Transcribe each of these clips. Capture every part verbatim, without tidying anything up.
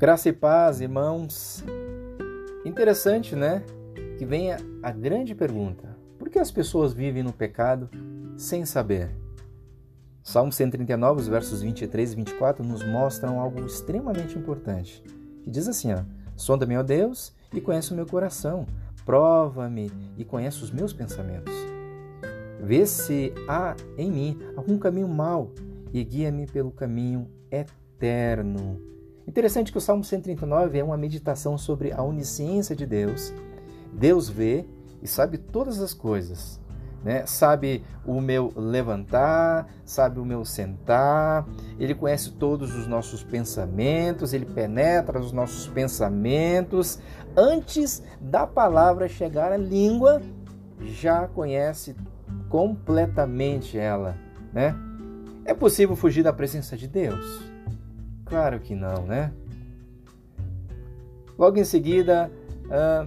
Graça e paz, irmãos. Interessante, né? Que vem a, a grande pergunta. Por que as pessoas vivem no pecado sem saber? Salmo cento e trinta e nove, os versos vinte e três e vinte e quatro nos mostram algo extremamente importante. Que diz assim, ó: sonda-me, ó Deus, e conhece o meu coração. Prova-me e conhece os meus pensamentos. Vê se há em mim algum caminho mau e guia-me pelo caminho eterno. Interessante que o Salmo cento e trinta e nove é uma meditação sobre a onisciência de Deus. Deus vê e sabe todas as coisas, né? Sabe o meu levantar, sabe o meu sentar, Ele conhece todos os nossos pensamentos, Ele penetra os nossos pensamentos. Antes da palavra chegar à língua, já conhece completamente ela, né? É possível fugir da presença de Deus? Claro que não, né? Logo em seguida, ah,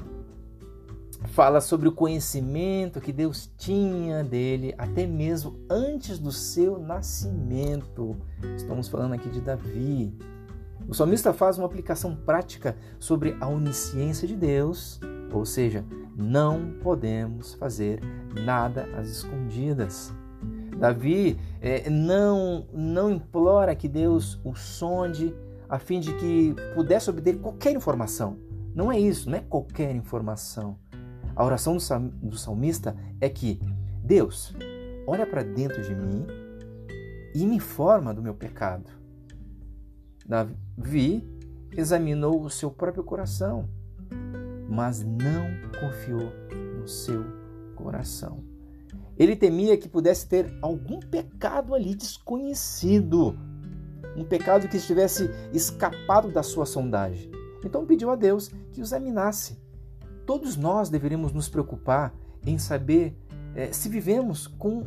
fala sobre o conhecimento que Deus tinha dele, até mesmo antes do seu nascimento. Estamos falando aqui de Davi. O salmista faz uma aplicação prática sobre a onisciência de Deus, ou seja, não podemos fazer nada às escondidas. Davi eh, não, não implora que Deus o sonde a fim de que pudesse obter qualquer informação. Não é isso, não é qualquer informação. A oração do salmista é que Deus olha para dentro de mim e me informa do meu pecado. Davi examinou o seu próprio coração, mas não confiou no seu coração. Ele temia que pudesse ter algum pecado ali desconhecido, um pecado que estivesse escapado da sua sondagem. Então pediu a Deus que o examinasse. Todos nós deveríamos nos preocupar em saber eh, se vivemos com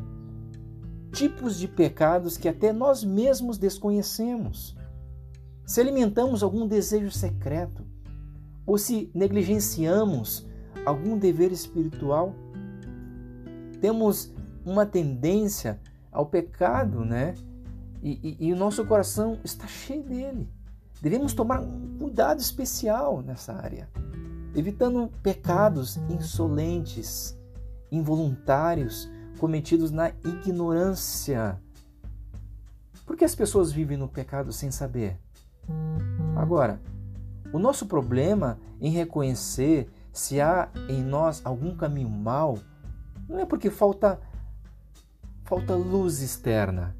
tipos de pecados que até nós mesmos desconhecemos, se alimentamos algum desejo secreto ou se negligenciamos algum dever espiritual. Temos uma tendência ao pecado, né? E, e, e o nosso coração está cheio dele. Devemos tomar um cuidado especial nessa área, evitando pecados insolentes, involuntários, cometidos na ignorância. Por que as pessoas vivem no pecado sem saber? Agora, o nosso problema em reconhecer se há em nós algum caminho mau não é porque falta, falta luz externa.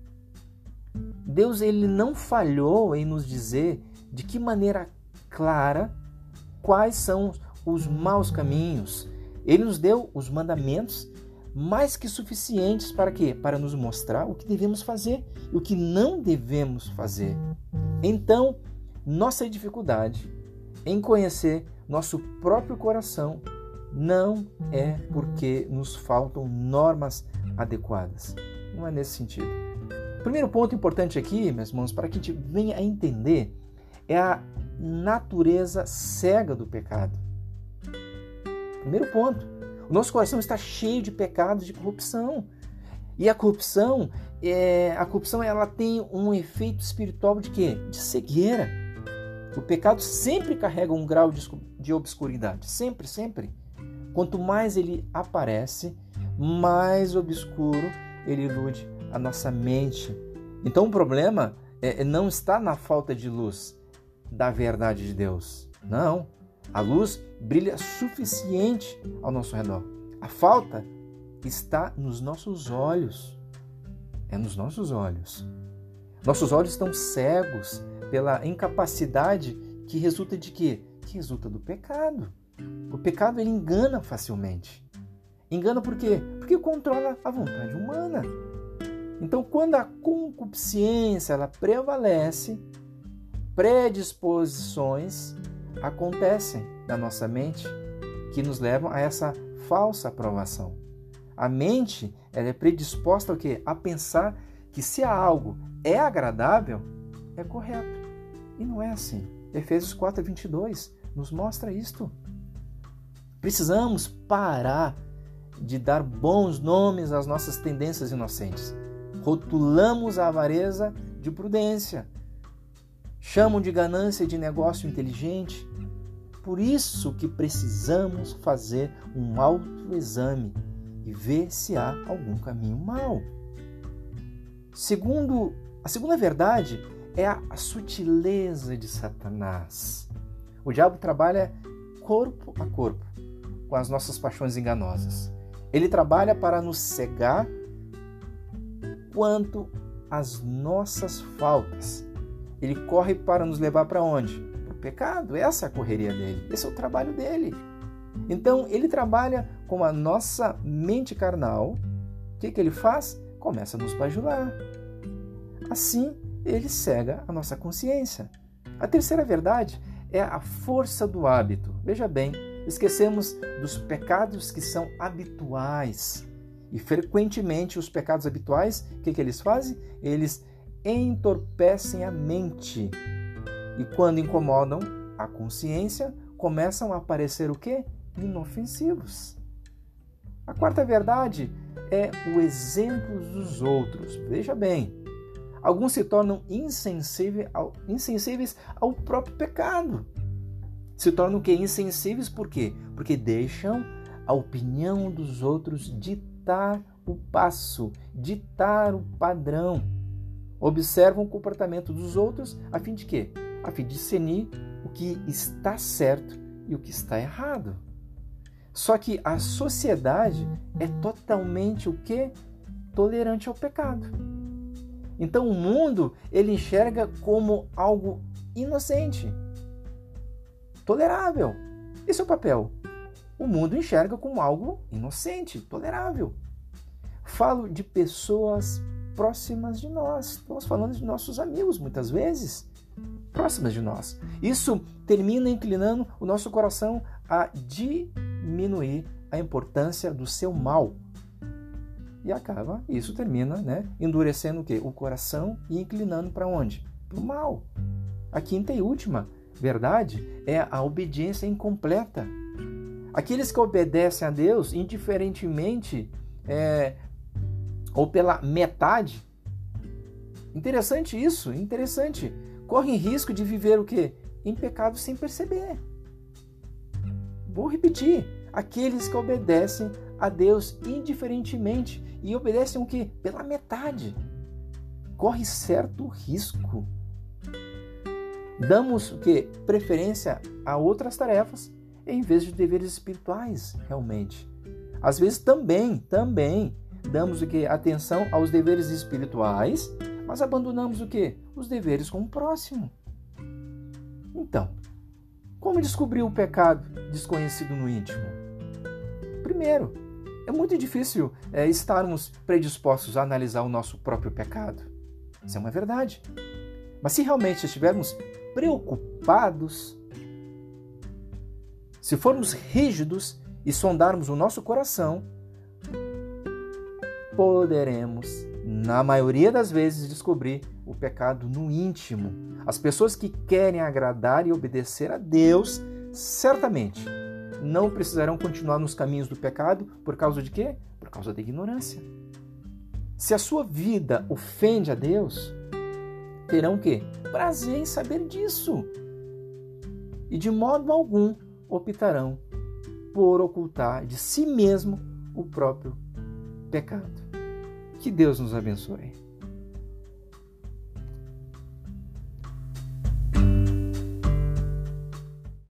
Deus, ele não falhou em nos dizer de que maneira clara quais são os maus caminhos. Ele nos deu os mandamentos mais que suficientes para quê? Para nos mostrar o que devemos fazer e o que não devemos fazer. Então, nossa dificuldade em conhecer nosso próprio coração não é porque nos faltam normas adequadas. Não é nesse sentido. Primeiro ponto importante aqui, meus irmãos, para que a gente venha a entender, é a natureza cega do pecado. Primeiro ponto. O nosso coração está cheio de pecados, de corrupção. E a corrupção, é, a corrupção ela tem um efeito espiritual de quê? De cegueira. O pecado sempre carrega um grau de obscuridade. Sempre, sempre. Quanto mais ele aparece, mais obscuro ele ilude a nossa mente. Então o problema é, não está na falta de luz da verdade de Deus. Não. A luz brilha suficiente ao nosso redor. A falta está nos nossos olhos. É nos nossos olhos. Nossos olhos estão cegos pela incapacidade que resulta de quê? Que resulta do pecado. O pecado, ele engana facilmente. Engana por quê? Porque controla a vontade humana. Então, quando a concupiscência ela prevalece, predisposições acontecem na nossa mente que nos levam a essa falsa aprovação. A mente ela é predisposta ao quê? A pensar que se há algo é agradável, é correto. E não é assim. Efésios quatro, vinte e dois nos mostra isto. Precisamos parar de dar bons nomes às nossas tendências inocentes. Rotulamos a avareza de prudência. Chamam de ganância e de negócio inteligente. Por isso que precisamos fazer um autoexame e ver se há algum caminho mau. Segundo, a segunda verdade é a, a sutileza de Satanás. O diabo trabalha corpo a corpo com as nossas paixões enganosas. Ele trabalha para nos cegar quanto às nossas faltas. Ele corre para nos levar para onde? Para o pecado. Essa é a correria dele. Esse é o trabalho dele. Então, ele trabalha com a nossa mente carnal. O que, que ele faz? Começa a nos bajular. Assim, ele cega a nossa consciência. A terceira verdade é a força do hábito. Veja bem, esquecemos dos pecados que são habituais. E frequentemente os pecados habituais, o que, que eles fazem? Eles entorpecem a mente. E quando incomodam a consciência, começam a aparecer o quê? Inofensivos. A quarta verdade é o exemplo dos outros. Veja bem, alguns se tornam insensíveis ao, insensíveis ao próprio pecado. Se tornam o quê? Insensíveis por quê? Porque deixam a opinião dos outros ditar o passo, ditar o padrão. Observam o comportamento dos outros a fim de quê? A fim de discernir o que está certo e o que está errado. Só que a sociedade é totalmente o quê? Tolerante ao pecado. Então o mundo ele enxerga como algo inocente, tolerável. Esse é o papel. O mundo enxerga como algo inocente, tolerável. Falo de pessoas próximas de nós. Estamos falando de nossos amigos, muitas vezes, próximas de nós. Isso termina inclinando o nosso coração a diminuir a importância do seu mal. E acaba, isso termina, né, endurecendo o quê? O coração e inclinando para onde? Para o mal. A quinta e última verdade é a obediência incompleta. Aqueles que obedecem a Deus, indiferentemente, é, ou pela metade. Interessante isso, interessante. Correm risco de viver o quê? Em pecado sem perceber. Vou repetir. Aqueles que obedecem a Deus indiferentemente e obedecem o quê? Pela metade. Corre certo risco. Damos o quê? Preferência a outras tarefas em vez de deveres espirituais, realmente. Às vezes também, também, damos o quê? Atenção aos deveres espirituais, mas abandonamos o quê? Os deveres com o próximo. Então, como descobrir o pecado desconhecido no íntimo? Primeiro, é muito difícil é, estarmos predispostos a analisar o nosso próprio pecado. Isso é uma verdade. Mas se realmente estivermos preocupados, se formos rígidos e sondarmos o nosso coração, poderemos, na maioria das vezes, descobrir o pecado no íntimo. As pessoas que querem agradar e obedecer a Deus, certamente, não precisarão continuar nos caminhos do pecado por causa de quê? Por causa da ignorância. Se a sua vida ofende a Deus, terão o quê? Prazer em saber disso. E de modo algum optarão por ocultar de si mesmo o próprio pecado. Que Deus nos abençoe.